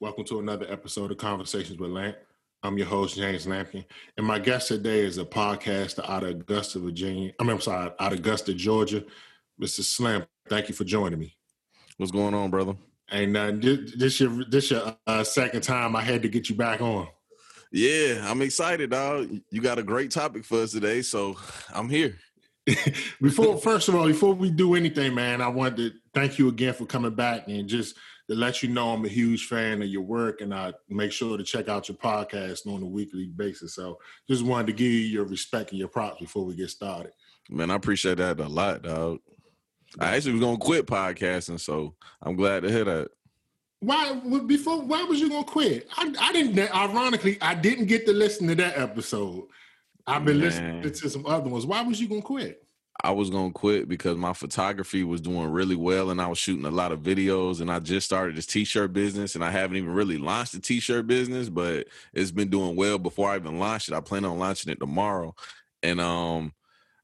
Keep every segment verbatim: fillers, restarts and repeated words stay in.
Welcome to another episode of Conversations with Lamp. I'm your host, James Lampkin, and my guest today is a podcaster out of Augusta, Virginia. I mean, I'm sorry, out of Augusta, Georgia. Mister Slim, thank you for joining me. What's going on, brother? Ain't nothing. This your this your uh, second time. I had to get you back on. Yeah, I'm excited, dog. You got a great topic for us today, so I'm here. Before, first of all, before we do anything, man, I wanted to thank you again for coming back and just to let you know I'm a huge fan of your work, and I make sure to check out your podcast on a weekly basis. So just wanted to give you your respect and your props before we get started. Man, I appreciate that a lot, dog. I actually was going to quit podcasting, so I'm glad to hear that. Why before? Why was you going to quit? I, I didn't. Ironically, I didn't get to listen to that episode. I've been Man. listening to some other ones. Why was you going to quit? I was going to quit because my photography was doing really well and I was shooting a lot of videos, and I just started this t-shirt business, and I haven't even really launched the t-shirt business, but it's been doing well before I even launched it. I plan on launching it tomorrow. And um,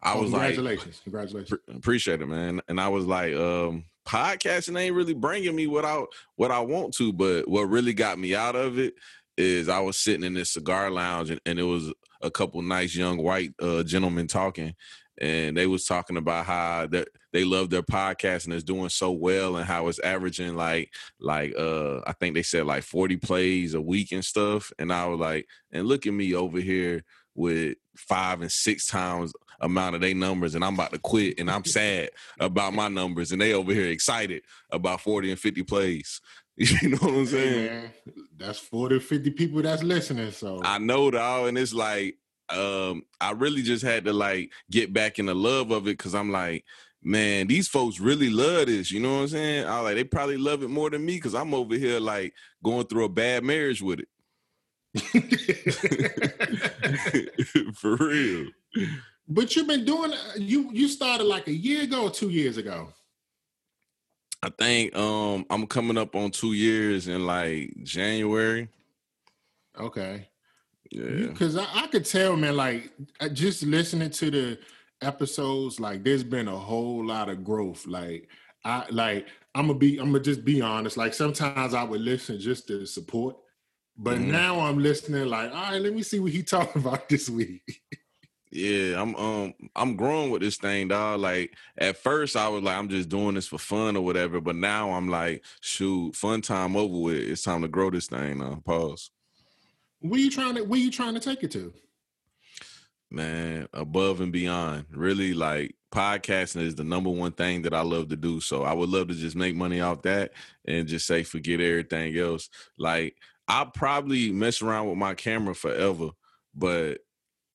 I oh, was congratulations. like, congratulations, congratulations, appreciate it, man. And I was like, um, podcasting ain't really bringing me what I, what I want to, but what really got me out of it is I was sitting in this cigar lounge, and, and it was a couple nice young white uh, gentlemen talking. And they was talking about how they love their podcast and it's doing so well, and how it's averaging like, like uh, I think they said like forty plays a week and stuff. And I was like, and look at me over here with five and six times amount of their numbers, and I'm about to quit, and I'm sad about my numbers, and they over here excited about forty and fifty plays. You know what I'm saying? Hey, man, that's forty or fifty people that's listening. So I know, dog, and it's like, Um, I really just had to like get back in the love of it, because I'm like, man, these folks really love this. You know what I'm saying? I like, they probably love it more than me, because I'm over here like going through a bad marriage with it. For real. But you've been doing you you started like a year ago or two years ago. I think um I'm coming up on two years in like January. Okay. Yeah, because I, I could tell, man, like just listening to the episodes, like there's been a whole lot of growth. Like I like I'm gonna be I'm gonna just be honest. Like sometimes I would listen just to support, but mm-hmm. now I'm listening like, all right, let me see what he talking about this week. Yeah, I'm um I'm growing with this thing, dog. Like at first I was like, I'm just doing this for fun or whatever, but now I'm like, shoot, fun time over with. It's time to grow this thing now. Pause. Where you trying to where you trying to take it to? Man, above and beyond. Really, like podcasting is the number one thing that I love to do. So I would love to just make money off that and just say forget everything else. Like I'll probably mess around with my camera forever, but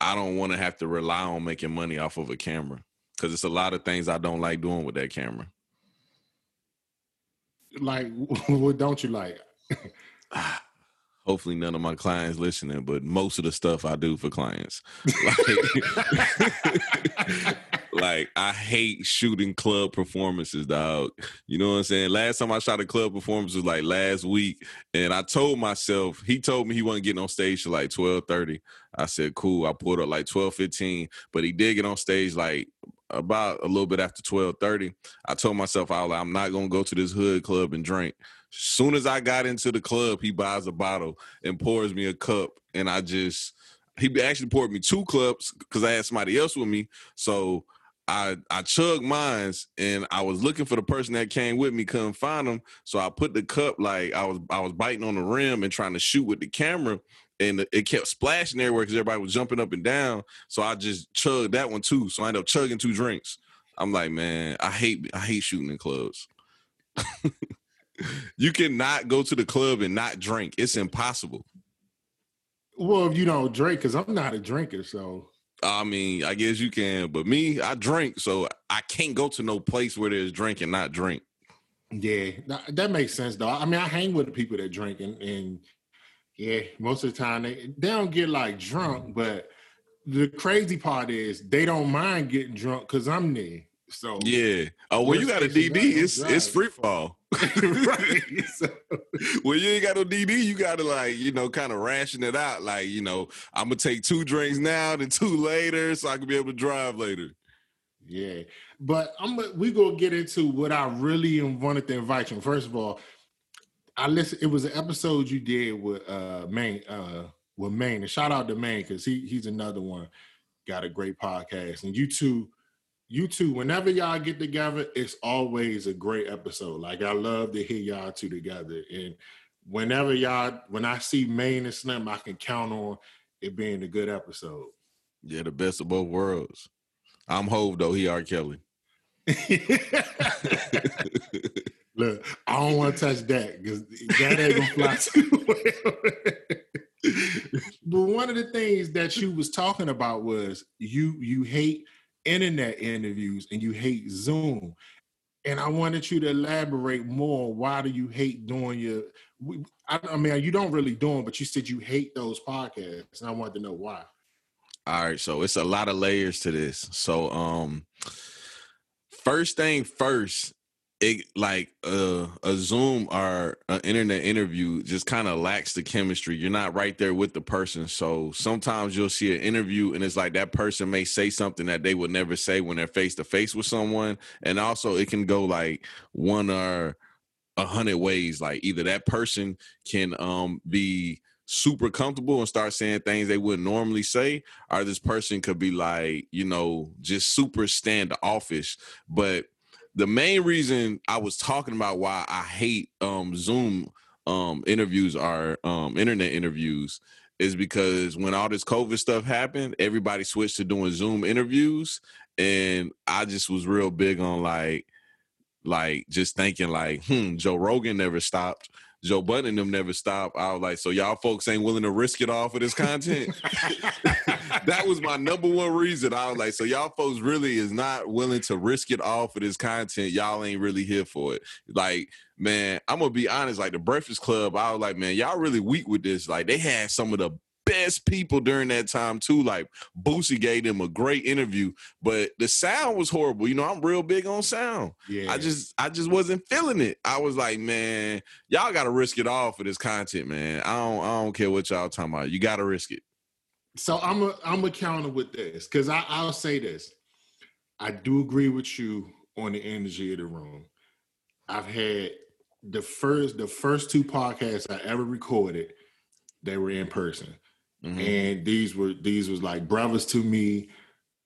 I don't want to have to rely on making money off of a camera, because it's a lot of things I don't like doing with that camera. Like what don't you like? Hopefully none of my clients listening, but most of the stuff I do for clients. Like, like I hate shooting club performances, dog. You know what I'm saying? Last time I shot a club performance was like last week. And I told myself, he told me he wasn't getting on stage till like twelve thirty. I said, cool. I pulled up like twelve fifteen, but he did get on stage like about a little bit after twelve thirty. I told myself, I was like, I'm not going to go to this hood club and drink. Soon as I got into the club, he buys a bottle and pours me a cup. And I just, he actually poured me two cups because I had somebody else with me. So I I chugged mine, and I was looking for the person that came with me, couldn't find him. So I put the cup, like I was I was biting on the rim and trying to shoot with the camera. And it kept splashing everywhere because everybody was jumping up and down. So I just chugged that one too. So I ended up chugging two drinks. I'm like, man, I hate I hate shooting in clubs. You cannot go to the club and not drink. It's impossible. Well, if you don't drink, because I'm not a drinker, so. I mean, I guess you can, but me, I drink, so I can't go to no place where there's drink and not drink. Yeah, that makes sense, though. I mean, I hang with the people that drink, and, and yeah, most of the time, they, they don't get, like, drunk, but the crazy part is they don't mind getting drunk because I'm there. So yeah. Oh, when you got a D D, it's it's free fall. Right. So, when you ain't got no D D, you gotta like, you know, kind of ration it out. Like, you know, I'm gonna take two drinks now and two later so I can be able to drive later. Yeah. But I'm we gonna get into what I really wanted to invite you. First of all, I listened. It was an episode you did with uh, Maine. Uh, with Maine, and shout out to Maine because he he's another one. Got a great podcast, and you two, you two. Whenever y'all get together, it's always a great episode. Like I love to hear y'all two together, and whenever y'all, when I see Maine and Slim, I can count on it being a good episode. Yeah, the best of both worlds. I'm Hov though. He R. Kelly. Look, I don't want to touch that because that ain't gonna fly too well. But one of the things that you was talking about was you you hate internet interviews and you hate Zoom, and I wanted you to elaborate more. Why do you hate doing your? I, I mean, you don't really do them, but you said you hate those podcasts, and I wanted to know why. All right, so it's a lot of layers to this. So, um, first thing first. It like uh, a Zoom or an internet interview just kind of lacks the chemistry. You're not right there with the person. So sometimes you'll see an interview and it's like that person may say something that they would never say when they're face to face with someone. And also it can go like one or a hundred ways. Like either that person can um, be super comfortable and start saying things they wouldn't normally say, or this person could be like, you know, just super standoffish. But the main reason I was talking about why I hate um, Zoom um, interviews or um, internet interviews is because when all this COVID stuff happened, everybody switched to doing Zoom interviews. And I just was real big on like, like just thinking like, hmm, Joe Rogan never stopped. Joe Budden and them never stopped. I was like, so y'all folks ain't willing to risk it all for this content? That was my number one reason. I was like, so y'all folks really is not willing to risk it all for this content. Y'all ain't really here for it. Like, man, I'm going to be honest, like the Breakfast Club, I was like, man, y'all really weak with this. Like they had some of the best people during that time too. Like Boosie gave them a great interview, but the sound was horrible. You know, I'm real big on sound. Yeah. I just, I just wasn't feeling it. I was like, man, y'all got to risk it all for this content, man. I don't, I don't care what y'all talking about. You got to risk it. So I'm a, I'm a counter with this because I I'll say this. I do agree with you on the energy of the room. I've had the first the first two podcasts I ever recorded. They were in person. Mm-hmm. And these were these was like brothers to me.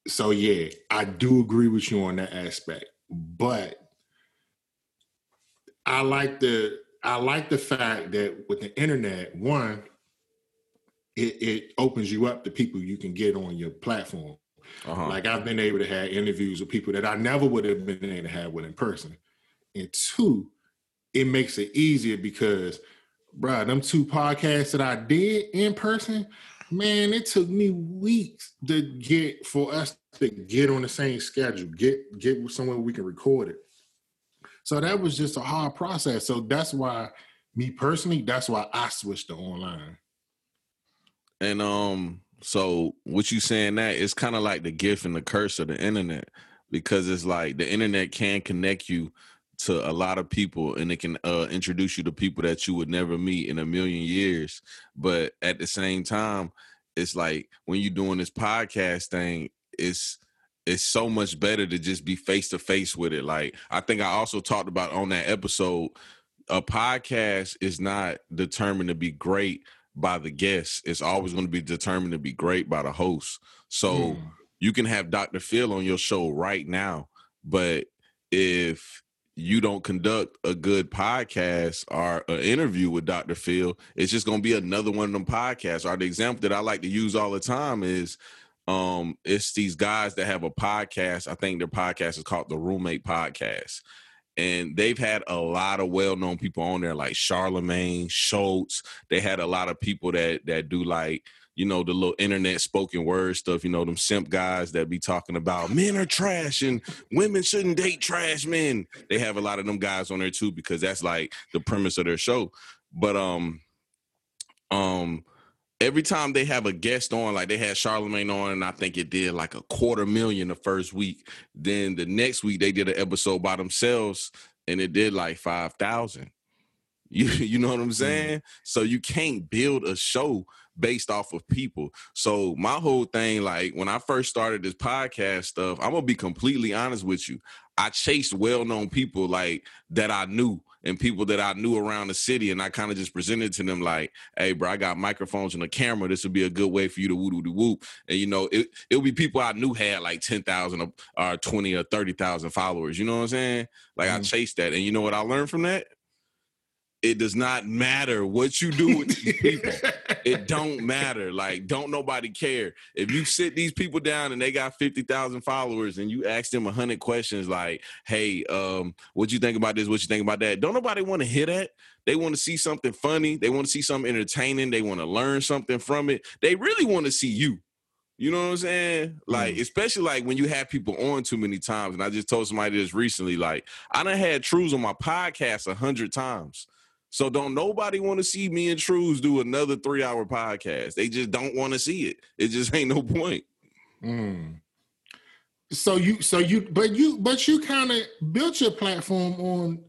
So yeah, I do agree with you on that aspect. But I like the I like the fact that with the internet, one, It, it opens you up to people you can get on your platform. Uh-huh. Like I've been able to have interviews with people that I never would have been able to have with in person. And two, it makes it easier because, bro, them two podcasts that I did in person, man, it took me weeks to get for us to get on the same schedule, get get somewhere we can record it. So that was just a hard process. So that's why, me personally, that's why I switched to online. And um, so what you saying that it's kind of like the gift and the curse of the internet, because it's like the internet can connect you to a lot of people and it can uh, introduce you to people that you would never meet in a million years. But at the same time, it's like when you're doing this podcast thing, it's it's so much better to just be face to face with it. Like I think I also talked about on that episode, a podcast is not determined to be great by the guests. It's always going to be determined to be great by the host. So mm. you can have Doctor Phil on your show right now, but if you don't conduct a good podcast or an interview with Doctor Phil, it's just going to be another one of them podcasts. Or the example that I like to use all the time is um, it's these guys that have a podcast. I think their podcast is called the Roommate Podcast. And they've had a lot of well-known people on there, like Charlemagne, Schultz. They had a lot of people that that do like, you know, the little internet spoken word stuff, you know, them simp guys that be talking about men are trash and women shouldn't date trash men. They have a lot of them guys on there too, because that's like the premise of their show. But um, um, every time they have a guest on, like they had Charlemagne on, and I think it did like a quarter million the first week. Then the next week they did an episode by themselves and it did like five thousand. You, you know what I'm saying? So you can't build a show based off of people. So my whole thing, like when I first started this podcast stuff, I'm going to be completely honest with you. I chased well-known people like that I knew and people that I knew around the city, and I kind of just presented to them like, hey, bro, I got microphones and a camera. This would be a good way for you to woo-doo-doo-whoop. And, you know, it, it'll be people I knew had like ten thousand or twenty or thirty thousand followers. You know what I'm saying? Like, mm-hmm. I chased that. And you know what I learned from that? It does not matter what you do with these people. It don't matter. Like, don't nobody care. If you sit these people down and they got fifty thousand followers and you ask them one hundred questions like, hey, um, what you think about this? What you think about that? Don't nobody want to hear that. They want to see something funny. They want to see something entertaining. They want to learn something from it. They really want to see you. You know what I'm saying? Like, especially like when you have people on too many times. And I just told somebody this recently, like, I done had Trues on my podcast one hundred times. So don't nobody want to see me and Trues do another three-hour podcast. They just don't want to see it. It just ain't no point. Mm. So you, so you, but you, but you kind of built your platform on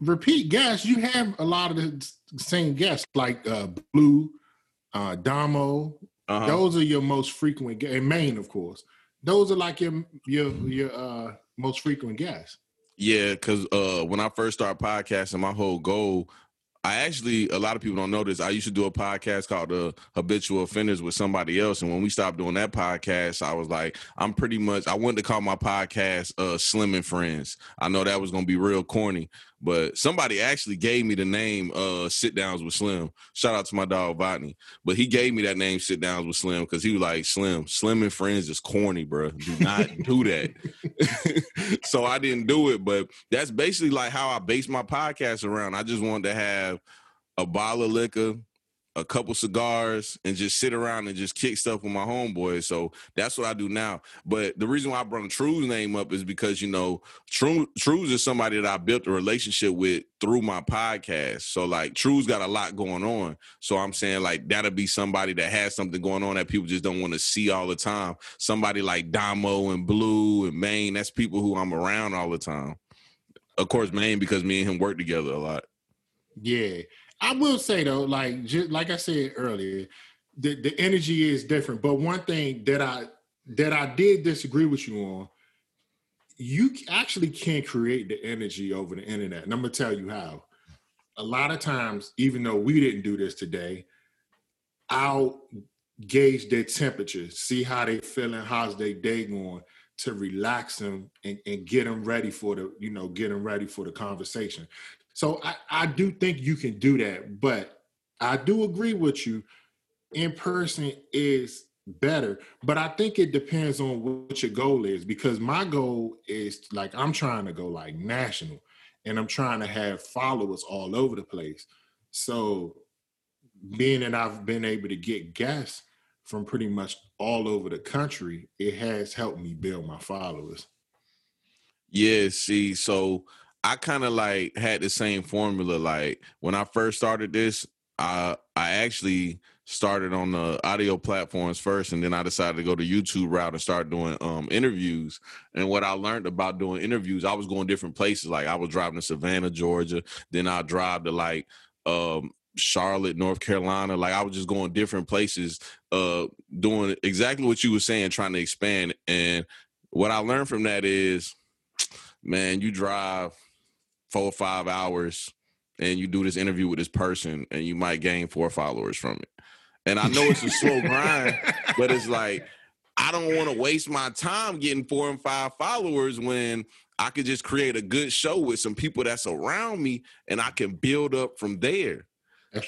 repeat guests. You have a lot of the same guests, like uh, Blue, uh, Damo. Uh-huh. Those are your most frequent guests. And Maine, of course. Those are like your your your uh, most frequent guests. Yeah, because uh, when I first started podcasting, my whole goal, I actually, a lot of people don't know this, I used to do a podcast called uh, Habitual Offenders with somebody else. And when we stopped doing that podcast, I was like, I'm pretty much, I wanted to call my podcast uh, Slim and Friends. I know that was going to be real corny, but somebody actually gave me the name uh, Sit Downs with Slim. Shout out to my dog, Votney. But he gave me that name Sit Downs with Slim because he was like, Slim, Slim and Friends is corny, bro. Do not do that. So I didn't do it, but that's basically like how I base my podcast around. I just wanted to have a bottle of liquor, a couple cigars, and just sit around and just kick stuff with my homeboys. So that's what I do now. But the reason why I brought Trues' name up is because, you know, Trues is somebody that I built a relationship with through my podcast. So, like, Trues got a lot going on. So I'm saying, like, that'll be somebody that has something going on that people just don't want to see all the time. Somebody like Damo and Blue and Maine, that's people who I'm around all the time. Of course, Maine, because me and him work together a lot. Yeah. I will say, though, like just, like I said earlier, the, the energy is different. But one thing that I that I did disagree with you on, you actually can't create the energy over the internet. And I'm going to tell you how. A lot of times, even though we didn't do this today, I'll gauge their temperature, see how they feeling, how's their day going, to relax them and, and get them ready for the, you know, get them ready for the conversation. So I, I do think you can do that, but I do agree with you. In person is better, but I think it depends on what your goal is, because my goal is like, I'm trying to go like national and I'm trying to have followers all over the place. So being that I've been able to get guests from pretty much all over the country, it has helped me build my followers. Yeah, see, so I kind of like had the same formula. Like when I first started this, I I actually started on the audio platforms first, and then I decided to go the YouTube route and start doing um, interviews. And what I learned about doing interviews, I was going different places. Like I was driving to Savannah, Georgia, then I drive to like um, Charlotte, North Carolina. Like I was just going different places, uh, doing exactly what you were saying, trying to expand. And what I learned from that is, man, you drive four or five hours and you do this interview with this person and you might gain four followers from it. And I know it's a slow grind, but it's like, I don't want to waste my time getting four and five followers when I could just create a good show with some people that's around me and I can build up from there.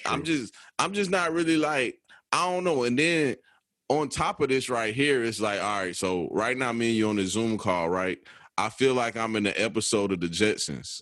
I'm just, I'm just not really like, I don't know. And then on top of this right here, it's like, all right, so right now me and you on the Zoom call, right? I feel like I'm in an episode of the Jetsons.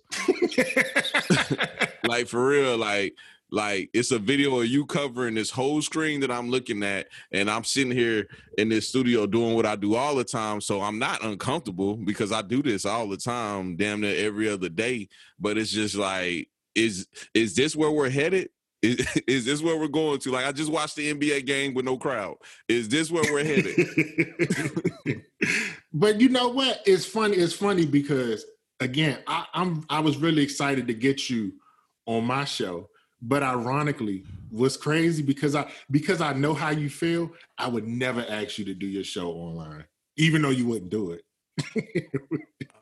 Like for real, like, like it's a video of you covering this whole screen that I'm looking at, and I'm sitting here in this studio doing what I do all the time. So I'm not uncomfortable because I do this all the time, damn near every other day. But it's just like, is is this where we're headed? Is, is this where we're going to? Like, I just watched the N B A game with no crowd. Is this where we're headed? But you know what? It's funny. It's funny because, again, I, I'm I was really excited to get you on my show. But ironically, what's crazy, because I because I know how you feel, I would never ask you to do your show online, even though you wouldn't do it. uh,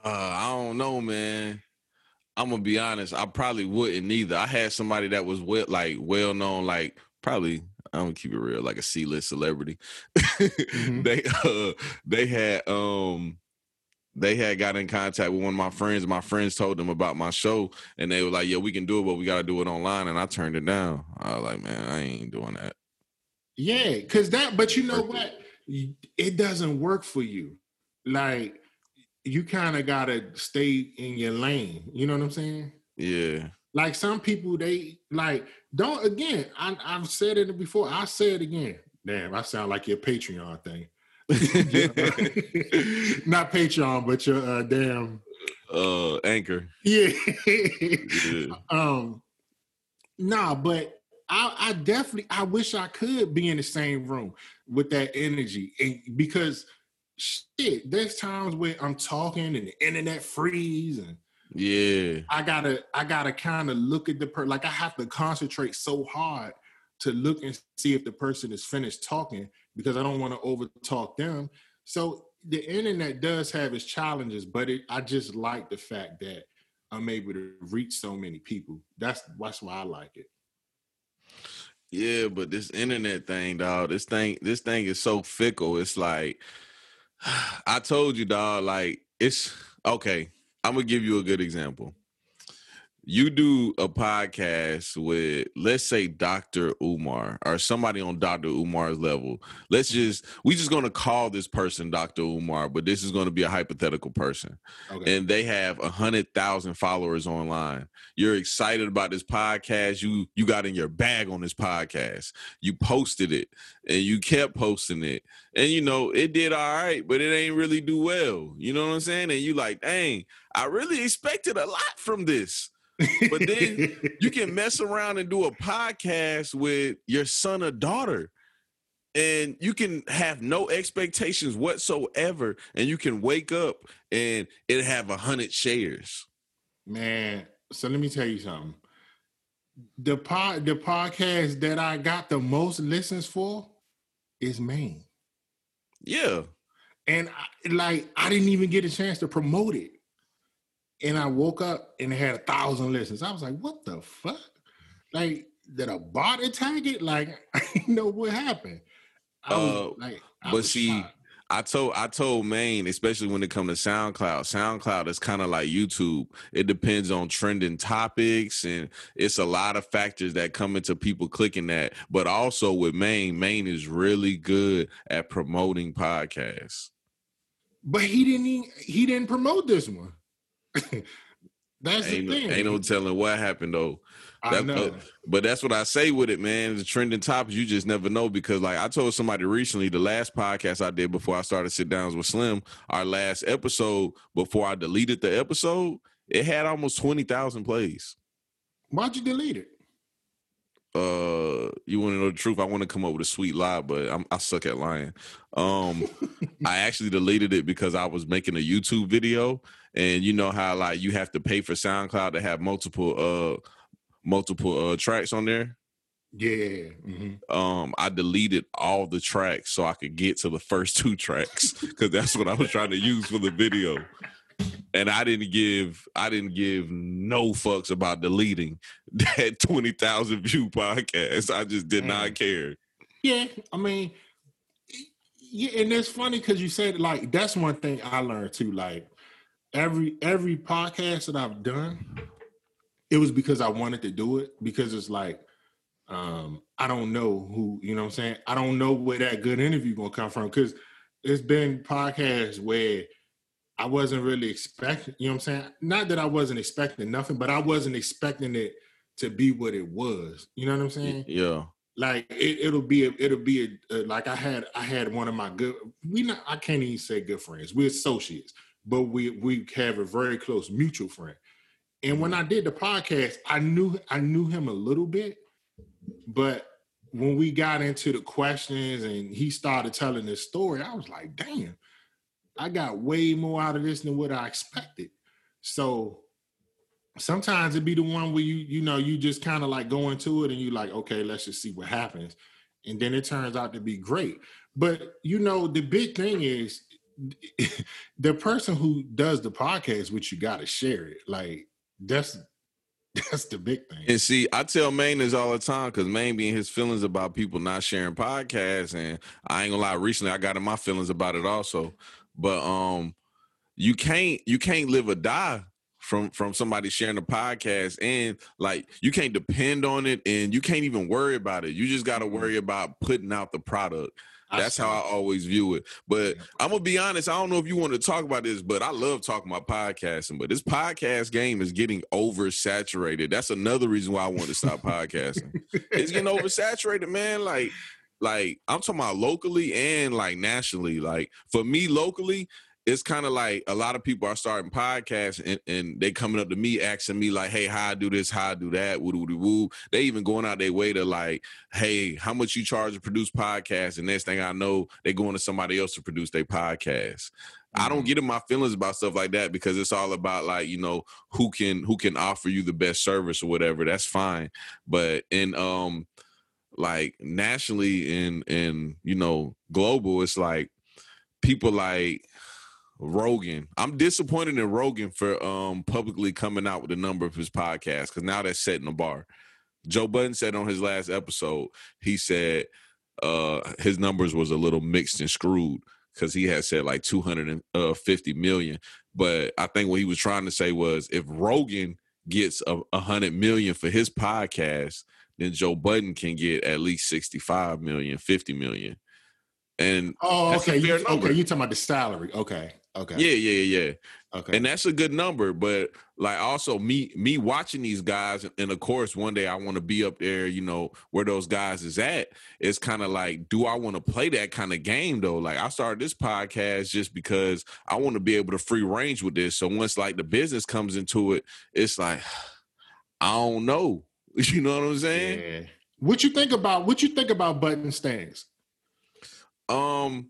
I don't know, man. I'm gonna be honest, I probably wouldn't either. I had somebody that was well, like well known, like probably, I'm gonna keep it real, like a C-list celebrity. Mm-hmm. They uh, they had um they had got in contact with one of my friends. My friends told them about my show, and they were like, "Yeah, we can do it, but we gotta do it online." And I turned it down. I was like, "Man, I ain't doing that." Yeah, cause that. But you know what? It doesn't work for you. Like, you kind of gotta stay in your lane. You know what I'm saying? Yeah. Like some people, they like don't. Again, I, I've said it before. I say it again. Damn, I sound like your Patreon thing. Not Patreon, but your uh, damn uh, Anchor. Yeah. Yeah. Um. Nah, but I, I definitely, I wish I could be in the same room with that energy, and because. Shit, there's times where I'm talking and the internet freeze, and yeah, I gotta, I gotta kind of look at the person. Like I have to concentrate so hard to look and see if the person is finished talking because I don't want to over talk them. So the internet does have its challenges, but it, I just like the fact that I'm able to reach so many people. That's that's why I like it. Yeah, but this internet thing, dog. This thing, this thing is so fickle. It's like. I told you, dog, like, it's okay. I'm going to give you a good example. You do a podcast with, let's say, Doctor Umar or somebody on Doctor Umar's level. Let's just, we just going to call this person Doctor Umar, but this is going to be a hypothetical person. Okay. And they have one hundred thousand followers online. You're excited about this podcast. You you got in your bag on this podcast. You posted it and you kept posting it. And, you know, it did all right, but it ain't really do well. You know what I'm saying? And you like, dang, I really expected a lot from this. But then you can mess around and do a podcast with your son or daughter, and you can have no expectations whatsoever, and you can wake up and it have a hundred shares. Man, so let me tell you something. The pod, the podcast that I got the most listens for is Maine. Yeah, and I, like I didn't even get a chance to promote it. And I woke up and it had a thousand listens. I was like, what the fuck? Like, did a bot attack it? Like, I didn't know what happened. I was, uh, like, I but see, shocked. I told I told Maine, especially when it comes to SoundCloud, SoundCloud is kind of like YouTube. It depends on trending topics, and it's a lot of factors that come into people clicking that. But also with Maine, Maine is really good at promoting podcasts. But he didn't even, he didn't promote this one. That's ain't, the thing. Ain't no telling what happened though. That, I know. But, but that's what I say with it, man. The trending topics, you just never know, because like I told somebody recently, the last podcast I did before I started Sit Downs with Slim, our last episode before I deleted the episode, it had almost twenty thousand plays. Why'd you delete it? Uh, you want to know the truth? I want to come up with a sweet lie, but I'm, I suck at lying. Um, I actually deleted it because I was making a YouTube video, and you know how like you have to pay for SoundCloud to have multiple uh multiple uh tracks on there. Yeah. Mm-hmm. Um, I deleted all the tracks so I could get to the first two tracks because that's what I was trying to use for the video. And I didn't give I didn't give no fucks about deleting that twenty thousand view podcast. I just did mm. not care. Yeah, I mean, yeah, and it's funny because you said like that's one thing I learned too. Like every every podcast that I've done, it was because I wanted to do it, because it's like um, I don't know who, you know what I'm saying? I don't know where that good interview gonna come from, because it's been podcasts where I wasn't really expecting, you know what I'm saying? Not that I wasn't expecting nothing, but I wasn't expecting it to be what it was. You know what I'm saying? Yeah. Like it, it'll be, a, it'll be a, a, like I had, I had one of my good, we not, I can't even say good friends. We're associates, but we, we have a very close mutual friend. And when I did the podcast, I knew, I knew him a little bit, but when we got into the questions and he started telling this story, I was like, damn. I got way more out of this than what I expected. So sometimes it'd be the one where you, you know, you just kind of like go into it and you like, okay, let's just see what happens. And then it turns out to be great. But you know, the big thing is the person who does the podcast with you got to share it. Like That's that's the big thing. And see, I tell Maine this all the time because Maine being his feelings about people not sharing podcasts, and I ain't gonna lie, recently I got in my feelings about it also. But um, you can't you can't live or die from from somebody sharing a podcast, and like you can't depend on it, and you can't even worry about it. You just got to worry about putting out the product. That's how I always view it. But I'm gonna be honest, I don't know if you want to talk about this, but I love talking about podcasting, but this podcast game is getting oversaturated. That's another reason why I want to stop podcasting. It's getting oversaturated, man. Like, like I'm talking about locally and like nationally. Like for me locally, it's kind of like a lot of people are starting podcasts and, and they coming up to me asking me like, hey, how I do this, how I do that, woo-doo-doo-woo. They even going out their way to like, hey, how much you charge to produce podcasts? And next thing I know, they going to somebody else to produce their podcast. Mm-hmm. I don't get in my feelings about stuff like that because it's all about like, you know, who can who can offer you the best service or whatever. That's fine. But in um like nationally and and you know, global, it's like people like Rogan. I'm disappointed in Rogan for um publicly coming out with the number of his podcast because now that's setting the bar. Joe Budden said on his last episode, he said uh his numbers was a little mixed and screwed because he had said like two hundred fifty million. But I think what he was trying to say was if Rogan gets a, a hundred million for his podcast, then Joe Budden can get at least sixty-five million, fifty million. And oh, okay, you, okay, you're talking about the salary. Okay. Okay. Yeah, yeah, yeah. Okay. And that's a good number, but like also me me watching these guys, and of course one day I want to be up there, you know, where those guys is at. It's kind of like, do I want to play that kind of game though? Like I started this podcast just because I want to be able to free range with this. So once like the business comes into it, it's like I don't know. You know what I'm saying? Yeah. What you think about what you think about Button Stings? Um,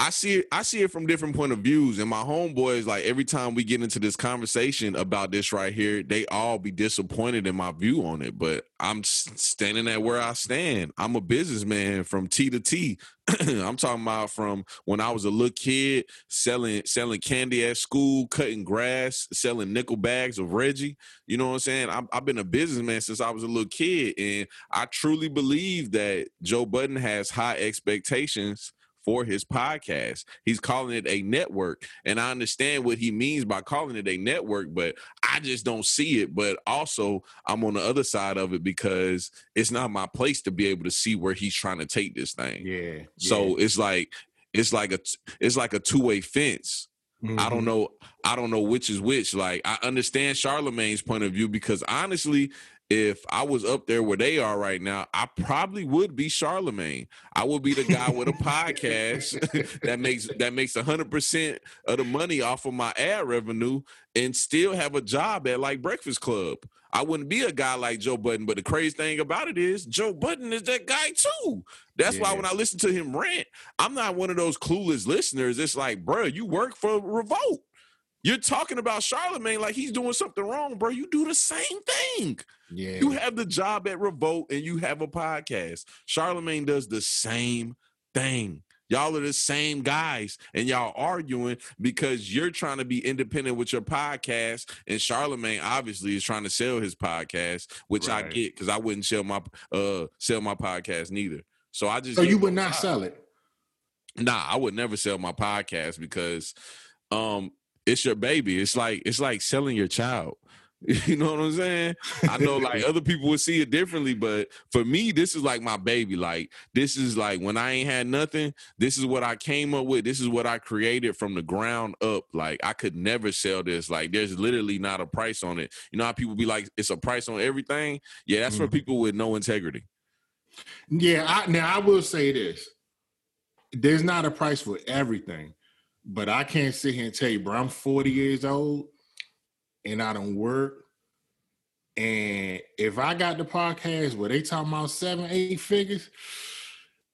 I see it, I see it from different point of views, and my homeboys, like every time we get into this conversation about this right here, they all be disappointed in my view on it, but I'm standing at where I stand. I'm a businessman from T to T. I'm talking about from when I was a little kid selling selling candy at school, cutting grass, selling nickel bags of Reggie. You know what I'm saying? I'm, I've been a businessman since I was a little kid, and I truly believe that Joe Budden has high expectations for his podcast. He's calling it a network, and I understand what he means by calling it a network, but I just don't see it. But also, I'm on the other side of it because it's not my place to be able to see where he's trying to take this thing. Yeah. So yeah. it's like it's like a it's like a two-way fence. Mm-hmm. I don't know. I don't know which is which. Like I understand Charlemagne's point of view because honestly, if I was up there where they are right now, I probably would be Charlemagne. I would be the guy with a podcast that makes that makes one hundred percent of the money off of my ad revenue and still have a job at like Breakfast Club. I wouldn't be a guy like Joe Budden, but the crazy thing about it is Joe Budden is that guy too. That's yeah. why when I listen to him rant, I'm not one of those clueless listeners. It's like, bro, you work for Revolt. You're talking about Charlemagne like he's doing something wrong, bro. You do the same thing. Yeah. You have the job at Revolt and you have a podcast. Charlemagne does the same thing. Y'all are the same guys, and y'all arguing because you're trying to be independent with your podcast, and Charlemagne obviously is trying to sell his podcast, which right. I get because I wouldn't sell my uh sell my podcast neither. So I just so you would not sell it. Nah, I would never sell my podcast because um. It's your baby. It's like it's like selling your child. You know what I'm saying? I know like other people would see it differently, but for me, this is like my baby. Like this is like when I ain't had nothing, this is what I came up with. This is what I created from the ground up. Like I could never sell this. Like there's literally not a price on it. You know how people be like, it's a price on everything? Yeah, that's mm-hmm. for people with no integrity. Yeah, I, now I will say this. There's not a price for everything. But I can't sit here and tell you, bro, I'm forty years old and I don't work. And if I got the podcast where they talking about seven, eight figures,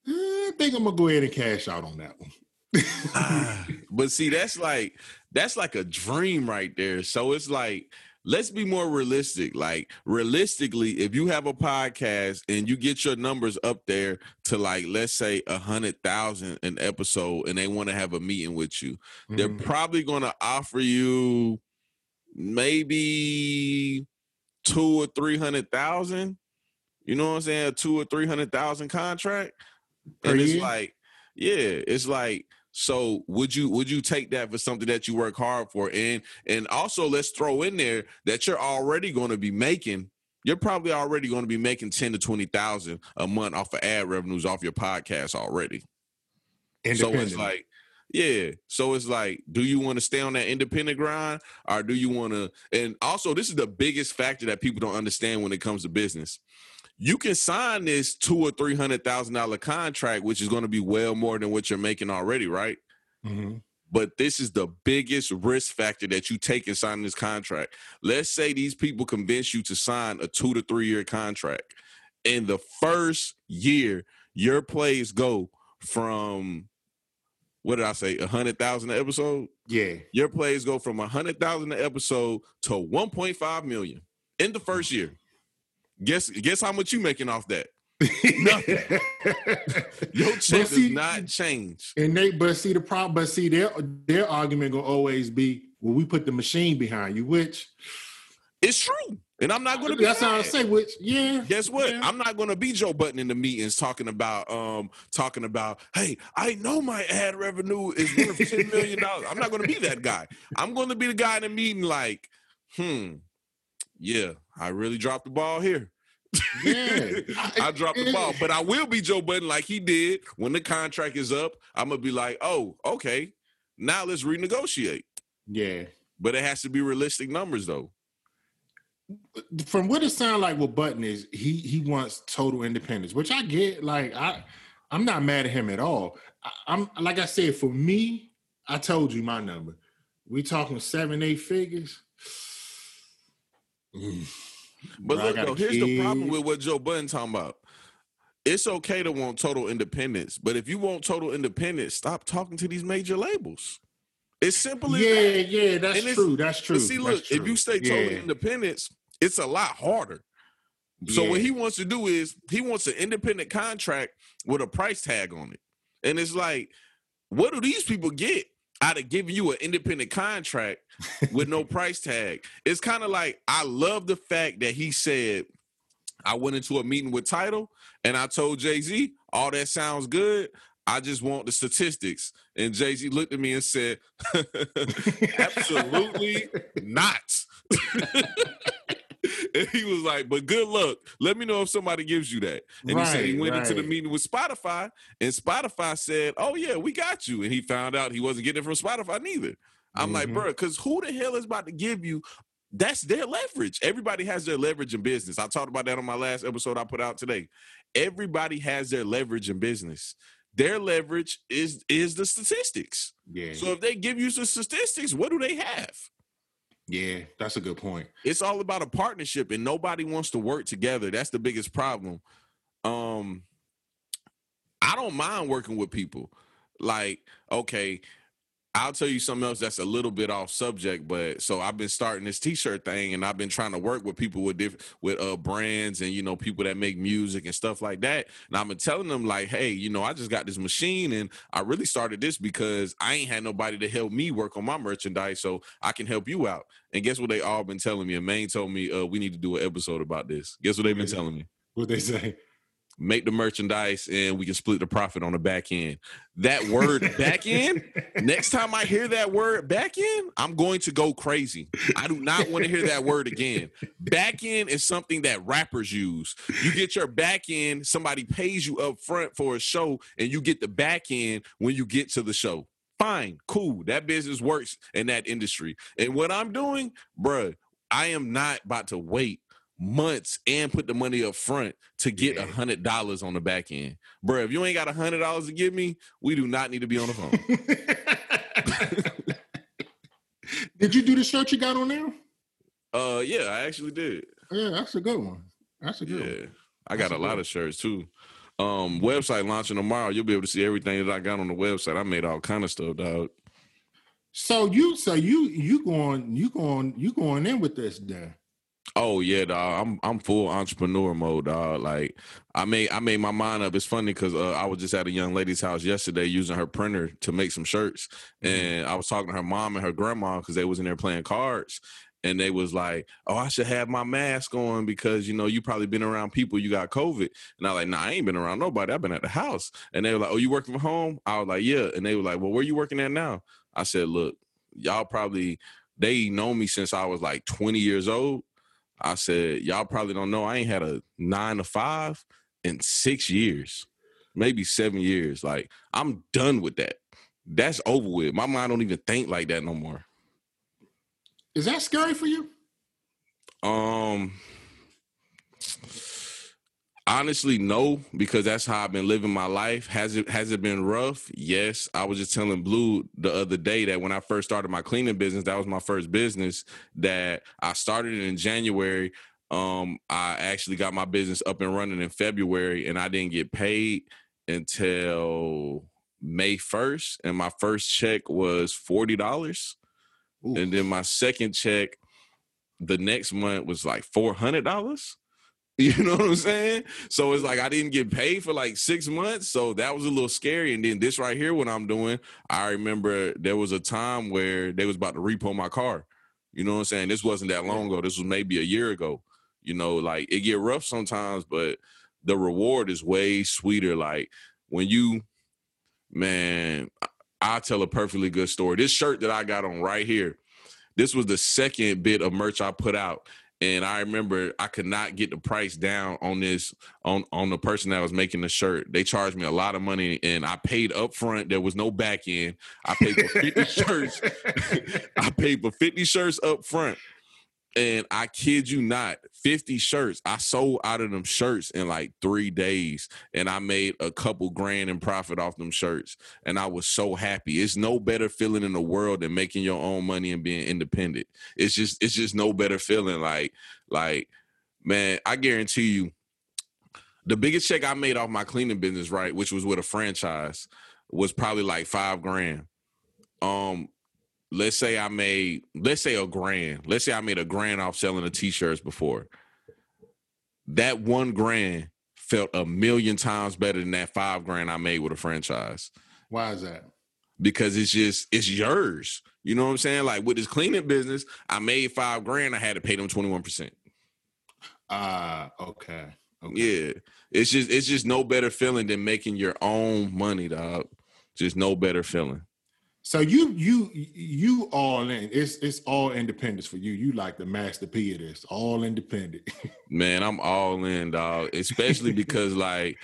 I think I'm going to go ahead and cash out on that one. ah, but see, that's like, that's like a dream right there. So it's like, let's be more realistic. Like realistically, if you have a podcast and you get your numbers up there to like, let's say a hundred thousand an episode and they want to have a meeting with you, mm-hmm. they're probably going to offer you maybe two or three hundred thousand. You know what I'm saying? A two or three hundred thousand contract, and it's like, yeah, it's like. So would you would you take that for something that you work hard for? And and also let's throw in there that you're already going to be making. You're probably already going to be making ten to twenty thousand a month off of ad revenues off your podcast already. So it's like, yeah. So it's like, do you want to stay on that independent grind, or do you want to? And also, this is the biggest factor that people don't understand when it comes to business. You can sign this two or three hundred thousand dollar contract, which is going to be well more than what you're making already, right? Mm-hmm. But this is the biggest risk factor that you take in signing this contract. Let's say these people convince you to sign a two to three year contract. In the first year, your plays go from what did I say, a hundred thousand an episode? Yeah, your plays go from a hundred thousand an episode to one point five million in the first year. Guess guess how much you making off that? Nothing. Your check see, does not change. And they but see the problem, but see their their argument gonna always be, well, we put the machine behind you, which it's true. And I'm not gonna be that's how I say, which yeah. Guess what? Yeah. I'm not gonna be Joe Budden in the meetings talking about um talking about, hey, I know my ad revenue is worth ten million dollars. I'm not gonna be that guy. I'm gonna be the guy in the meeting like, hmm. Yeah, I really dropped the ball here. Yeah. I dropped the ball, but I will be Joe Budden like he did when the contract is up. I'm gonna be like, oh, okay, now let's renegotiate. Yeah, but it has to be realistic numbers though. From what it sounds like, what Budden is, he he wants total independence, which I get. Like I, I'm not mad at him at all. I, I'm like I said, for me, I told you my number. We talking seven, eight figures. Mm. But bro, look though, here's kid. the problem with what Joe Budden talking about. It's okay to want total independence, but if you want total independence, stop talking to these major labels. It's simple as yeah, that. yeah, that's true. That's true. See, that's look, true. If you stay total yeah. independence, it's a lot harder. So yeah. what he wants to do is he wants an independent contract with a price tag on it, and it's like, what do these people get out of giving you an independent contract with no price tag? It's kind of like, I love the fact that he said, I went into a meeting with Tidal and I told Jay-Z, all that sounds good. I just want the statistics. And Jay-Z looked at me and said, absolutely not. And he was like, but good luck. Let me know if somebody gives you that. And right, he said he went right. into the meeting with Spotify, and Spotify said, oh, yeah, we got you. And he found out he wasn't getting it from Spotify neither. I'm mm-hmm. like, bro, because who the hell is about to give you? That's their leverage. Everybody has their leverage in business. I talked about that on my last episode I put out today. Everybody has their leverage in business. Their leverage is, is the statistics. Yeah. So if they give you some statistics, what do they have? Yeah, that's a good point. It's all about a partnership, and nobody wants to work together. That's the biggest problem. Um, I don't mind working with people. Like, okay, I'll tell you something else that's a little bit off subject, but so I've been starting this t-shirt thing, and I've been trying to work with people with different with uh, brands and, you know, people that make music and stuff like that. And I've been telling them like, hey, you know, I just got this machine and I really started this because I ain't had nobody to help me work on my merchandise, so I can help you out. And guess what they all been telling me? And Maine told me uh, we need to do an episode about this. Guess what they've been telling me? What they say? Make the merchandise and we can split the profit on the back end. That word back end, next time I hear that word back end, I'm going to go crazy. I do not want to hear that word again. Back end is something that rappers use. You get your back end, somebody pays you up front for a show, and you get the back end when you get to the show. Fine, cool. That business works in that industry. And what I'm doing, bruh, I am not about to wait months and put the money up front to get a hundred dollars on the back end. Bro, if you ain't got a hundred dollars to give me, we do not need to be on the phone. Did you do the shirt you got on now? Uh yeah, I actually did. Yeah, that's a good one. That's a good yeah. one. I got that's a lot one. of shirts too. Um website launching tomorrow. You'll be able to see everything that I got on the website. I made all kind of stuff, dog. So you so you you going you going you going in with this then. Oh yeah, dog. I'm I'm full entrepreneur mode, dog. Like I made I made my mind up. It's funny because uh, I was just at a young lady's house yesterday using her printer to make some shirts, and I was talking to her mom and her grandma because they was in there playing cards, and they was like, oh, I should have my mask on because, you know, you probably been around people, you got COVID. And I was like, nah, I ain't been around nobody. I've been at the house. And they were like, oh, you work from home? I was like, yeah. And they were like, well, where you working at now? I said, look, y'all probably, they know me since I was like twenty years old. I said, y'all probably don't know. I ain't had a nine to five in six years, maybe seven years. Like, I'm done with that. That's over with. My mind don't even think like that no more. Is that scary for you? Um, honestly, no, because that's how I've been living my life. Has it has it been rough? Yes. I was just telling Blue the other day that when I first started my cleaning business, that was my first business that I started in January. Um, I actually got my business up and running in February, and I didn't get paid until May first, and my first check was forty dollars. Ooh. And then my second check the next month was like four hundred dollars. You know what I'm saying? So it's like I didn't get paid for like six months, so that was a little scary. And then this right here, what I'm doing, I remember there was a time where they was about to repo my car. You know what I'm saying? This wasn't that long ago. This was maybe a year ago. You know, like it get rough sometimes, but the reward is way sweeter. Like when you, man, I tell a perfectly good story. This shirt that I got on right here, this was the second bit of merch I put out. And I remember I could not get the price down on this, on, on the person that was making the shirt. They charged me a lot of money, and I paid up front. There was no back end. I paid for fifty shirts. I paid for fifty shirts up front. And I kid you not, fifty shirts. I sold out of them shirts in like three days. And I made a couple grand in profit off them shirts. And I was so happy. It's no better feeling in the world than making your own money and being independent. It's just, it's just no better feeling. Like, like, man, I guarantee you, the biggest check I made off my cleaning business, right, which was with a franchise, was probably like five grand. Um, Let's say I made, let's say a grand. Let's say I made a grand off selling the t-shirts before. That one grand felt a million times better than that five grand I made with a franchise. Why is that? Because it's just, it's yours. You know what I'm saying? Like with this cleaning business, I made five grand. I had to pay them twenty-one percent. Ah, uh, okay. okay. Yeah. It's just, it's just no better feeling than making your own money, dog. Just no better feeling. So you you you all in. It's it's all independence for you. You like the Master P of this. All independent. Man, I'm all in, dog. Especially because like,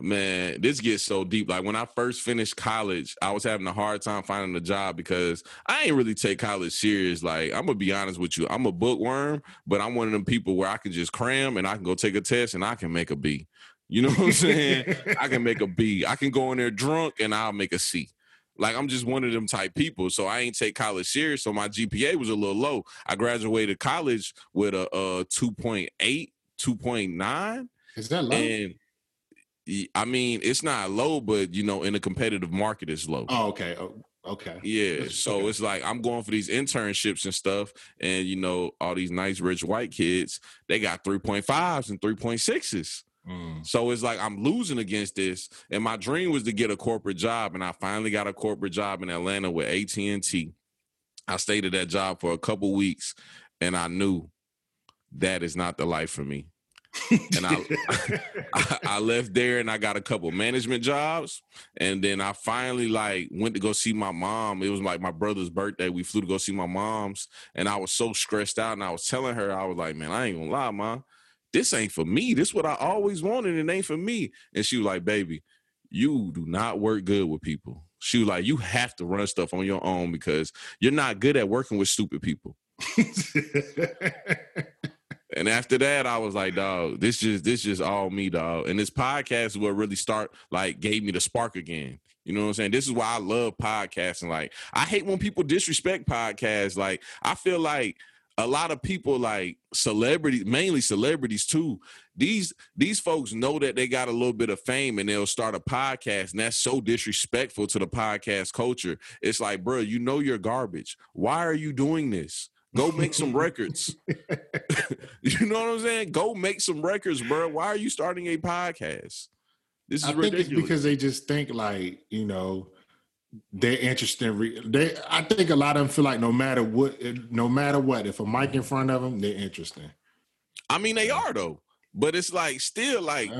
man, this gets so deep. Like when I first finished college, I was having a hard time finding a job because I ain't really take college serious. Like, I'm gonna be honest with you. I'm a bookworm, but I'm one of them people where I can just cram and I can go take a test and I can make a B. You know what I'm saying? I can make a B. I can go in there drunk and I'll make a C. Like, I'm just one of them type people. So I ain't take college serious. So my G P A was a little low. I graduated college with a, a two point eight, two point nine. Is that low? And I mean, it's not low, but, you know, in a competitive market, it's low. Oh, okay. Oh, okay. Yeah. So it's like I'm going for these internships and stuff. And, you know, all these nice, rich white kids, they got three point fives and three point sixes. Mm. So it's like I'm losing against this, and my dream was to get a corporate job, and I finally got a corporate job in Atlanta with A T and T. I stayed at that job for a couple weeks, and I knew that is not the life for me. And I, I I left there, and I got a couple management jobs, and then I finally like went to go see my mom. It was like my brother's birthday. We flew to go see my mom's, and I was so stressed out, and I was telling her, I was like, man, I ain't gonna lie, Ma. This ain't for me. This is what I always wanted, and it ain't for me. And she was like, baby, you do not work good with people. She was like, you have to run stuff on your own because you're not good at working with stupid people. And after that, I was like, dog, this just this just all me, dog. And this podcast is what really start, like, gave me the spark again. You know what I'm saying? This is why I love podcasting. Like, I hate when people disrespect podcasts. Like, I feel like a lot of people, like celebrities, mainly celebrities too, these these folks know that they got a little bit of fame and they'll start a podcast, and that's so disrespectful to the podcast culture. It's like, bro, you know you're garbage. Why are you doing this? Go make some records. You know what I'm saying? Go make some records, bro. Why are you starting a podcast? This is I ridiculous. Think it's because they just think like, you know, they're interested in re- they I think a lot of them feel like no matter what no matter what, if a mic in front of them, they're interesting. I mean, they are though, but it's like still like uh, I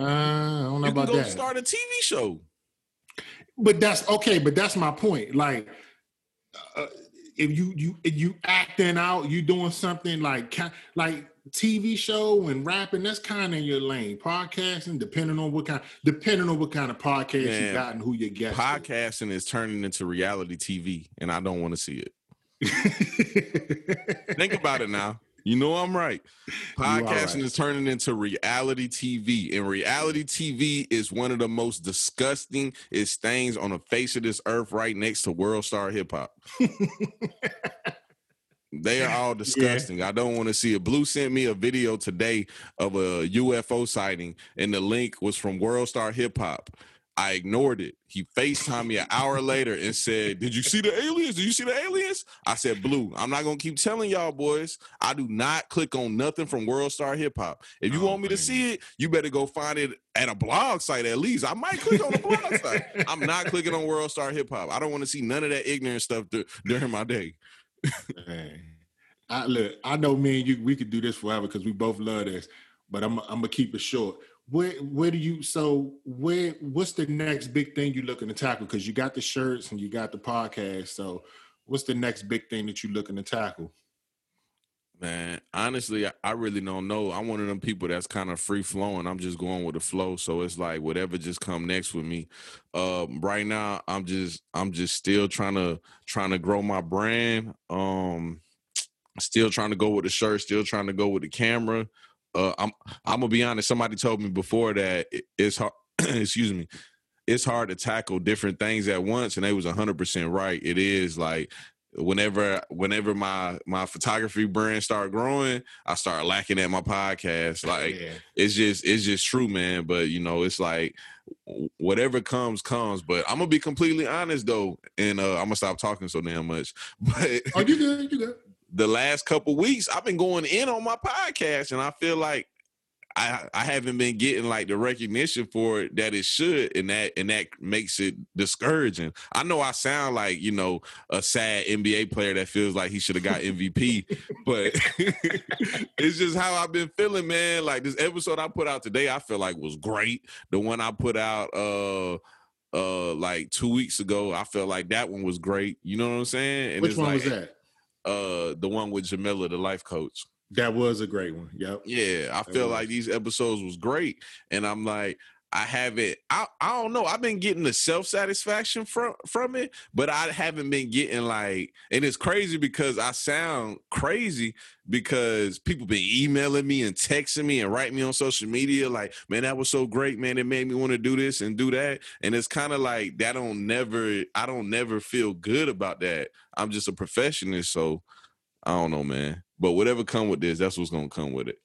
don't know you about can go that. Start a T V show. But that's okay, but that's my point. Like uh, if you you if you acting out, you doing something like like T V show and rapping, that's kind of in your lane. Podcasting, depending on what kind, depending on what kind of podcast Man, you got and who you get. Podcasting to. Is turning into reality T V, and I don't want to see it. Think about it now. You know I'm right. Podcasting right. is turning into reality T V, and reality T V is one of the most disgusting things on the face of this earth, right next to Worldstar Hip Hop. They are all disgusting. Yeah. I don't want to see it. Blue sent me a video today of a U F O sighting, and the link was from Worldstar Hip Hop. I ignored it. He FaceTimed me an hour later and said, did you see the aliens? Did you see the aliens? I said, Blue, I'm not going to keep telling y'all, boys. I do not click on nothing from Worldstar Hip Hop. If you oh, want me man. to see it, you better go find it at a blog site at least. I might click on a blog site. I'm not clicking on Worldstar Hip Hop. I don't want to see none of that ignorant stuff th- during my day. Man. I look, I know me and you, we could do this forever because we both love this, but I'm, I'm gonna keep it short. Where, where do you, so where, what's the next big thing you're looking to tackle? Because you got the shirts and you got the podcast. So what's the next big thing that you're looking to tackle? Man, honestly, I really don't know. I'm one of them people that's kind of free flowing. I'm just going with the flow. So it's like whatever just come next with me. Um, right now, I'm just I'm just still trying to trying to grow my brand. Um, still trying to go with the shirt. Still trying to go with the camera. Uh, I'm I'm gonna be honest. Somebody told me before that it's hard. Excuse me. It's hard to tackle different things at once, and they was one hundred percent right. It is like. Whenever, whenever my my photography brand start growing, I start lacking at my podcast. Like yeah. it's just, it's just true, man. But you know, it's like whatever comes, comes. But I'm gonna be completely honest though, and uh, I'm gonna stop talking so damn much. But oh, you good, you good. The last couple weeks, I've been going in on my podcast, and I feel like I I haven't been getting like the recognition for it that it should, and that and that makes it discouraging. I know I sound like, you know, a sad N B A player that feels like he should have got M V P, but it's just how I've been feeling, man. Like this episode I put out today, I feel like was great. The one I put out uh uh like two weeks ago, I felt like that one was great. You know what I'm saying? And Which it's one like, was that? Uh, the one with Jamila, the life coach. That was a great one. Yep. Yeah, I that feel was. like these episodes was great, and I'm like, I haven't. I I don't know. I've been getting the self satisfaction from from it, but I haven't been getting like. And it's crazy because I sound crazy because people been emailing me and texting me and writing me on social media like, man, that was so great, man. It made me want to do this and do that, and it's kind of like that. Don't never. I don't never feel good about that. I'm just a perfectionist, so I don't know, man. But whatever come with this, that's what's going to come with it.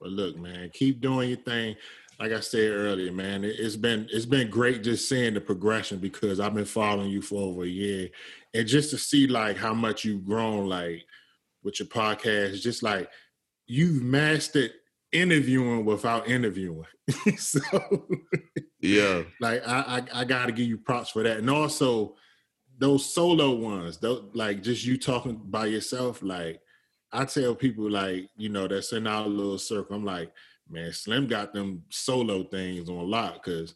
Well, look, man, keep doing your thing. Like I said earlier, man, it's been it's been great just seeing the progression because I've been following you for over a year. And just to see, like, how much you've grown, like, with your podcast, just, like, you've mastered interviewing without interviewing. So, yeah. Like, I, I, I got to give you props for that. And also, those solo ones, those, like, just you talking by yourself, like, I tell people, like, you know, that's in our little circle. I'm like, man, Slim got them solo things on lock because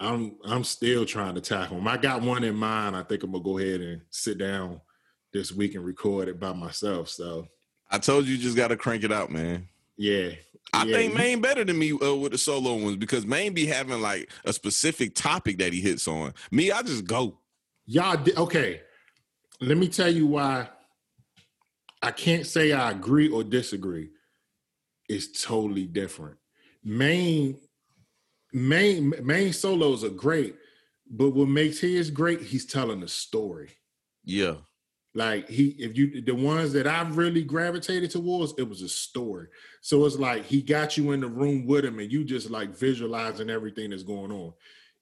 I'm I'm still trying to tackle them. I got one in mind. I think I'm going to go ahead and sit down this week and record it by myself. So I told you, you just got to crank it out, man. Yeah. I yeah. think Maine better than me uh, with the solo ones because Maine be having, like, a specific topic that he hits on. Me, I just go. Y'all, di- okay. Let me tell you why. I can't say I agree or disagree. It's totally different. Maine, Maine, Maine solos are great, but what makes his great, he's telling a story. Yeah. Like he, if you, the ones that I really gravitated towards, it was a story. So it's like, he got you in the room with him and you just like visualizing everything that's going on.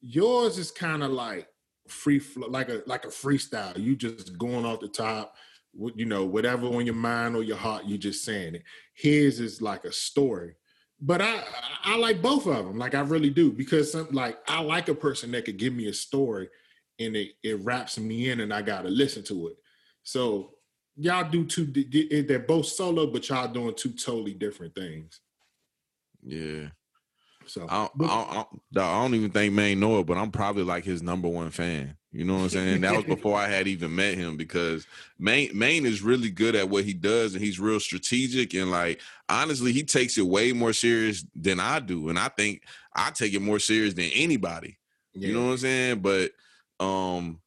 Yours is kind of like free flow, like a, like a freestyle. You just going off the top. You know, whatever on your mind or your heart, you just saying it. His is like a story, but I I like both of them. Like I really do because some, like I like a person that could give me a story and it, it wraps me in and I got to listen to it. So y'all do two, they're both solo, but y'all doing two totally different things. Yeah. So I don't, I, don't, I don't even think Maine know it, but I'm probably like his number one fan. You know what I'm saying? That was before I had even met him, because Maine, Maine is really good at what he does, and he's real strategic. And like, honestly, he takes it way more serious than I do. And I think I take it more serious than anybody. Yeah. You know what I'm saying? But um,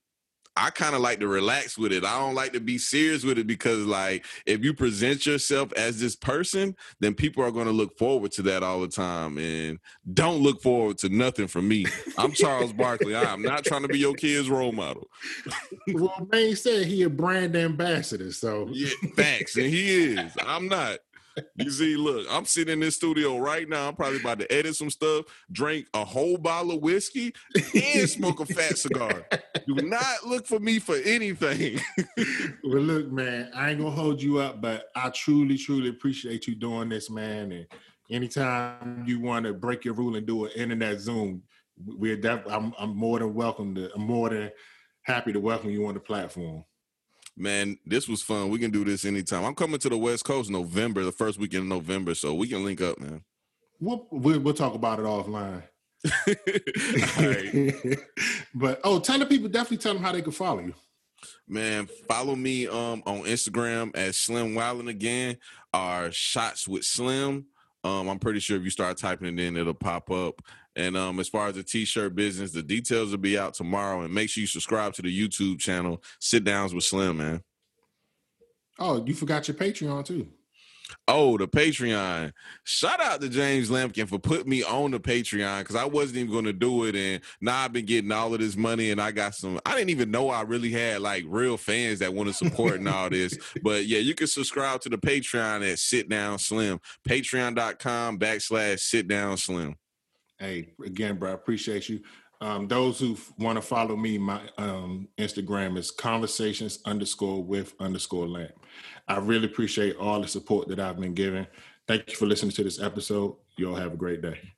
I kind of like to relax with it. I don't like to be serious with it, because like, if you present yourself as this person, then people are going to look forward to that all the time, and don't look forward to nothing from me. I'm Charles Barkley. I'm not trying to be your kid's role model. Well, Maine said he a brand ambassador, so. Yeah, thanks, and he is. I'm not. You see, look, I'm sitting in this studio right now. I'm probably about to edit some stuff, drink a whole bottle of whiskey, and smoke a fat cigar. Do not look for me for anything. Well, look, man, I ain't going to hold you up, but I truly, truly appreciate you doing this, man. And anytime you want to break your rule and do an internet Zoom, we're def- I'm, I'm more than welcome to, I'm more than happy to welcome you on the platform. Man, this was fun. We can do this anytime. I'm coming to the West Coast November, the first weekend of November, so we can link up, man. We'll, we'll, we'll talk about it offline. All right. But, oh, tell the people, definitely tell them how they can follow you. Man, follow me um, on Instagram at Slim Wildin' again, our Shots with Slim. Um, I'm pretty sure if you start typing it in, it'll pop up. And um, as far as the t-shirt business, the details will be out tomorrow. And make sure you subscribe to the YouTube channel, Sit Downs with Slim, man. Oh, you forgot your Patreon, too. Oh, the Patreon. Shout out to James Lampkin for putting me on the Patreon, because I wasn't even going to do it. And now I've been getting all of this money, and I got some, I didn't even know I really had like real fans that want to support and all this. But yeah, you can subscribe to the Patreon at Sit Down Slim, patreon.com backslash Sit Down Slim. Hey, again, bro, I appreciate you. Um, those who f- want to follow me, my um, Instagram is conversations underscore with underscore lamp. I really appreciate all the support that I've been given. Thank you for listening to this episode. You all have a great day.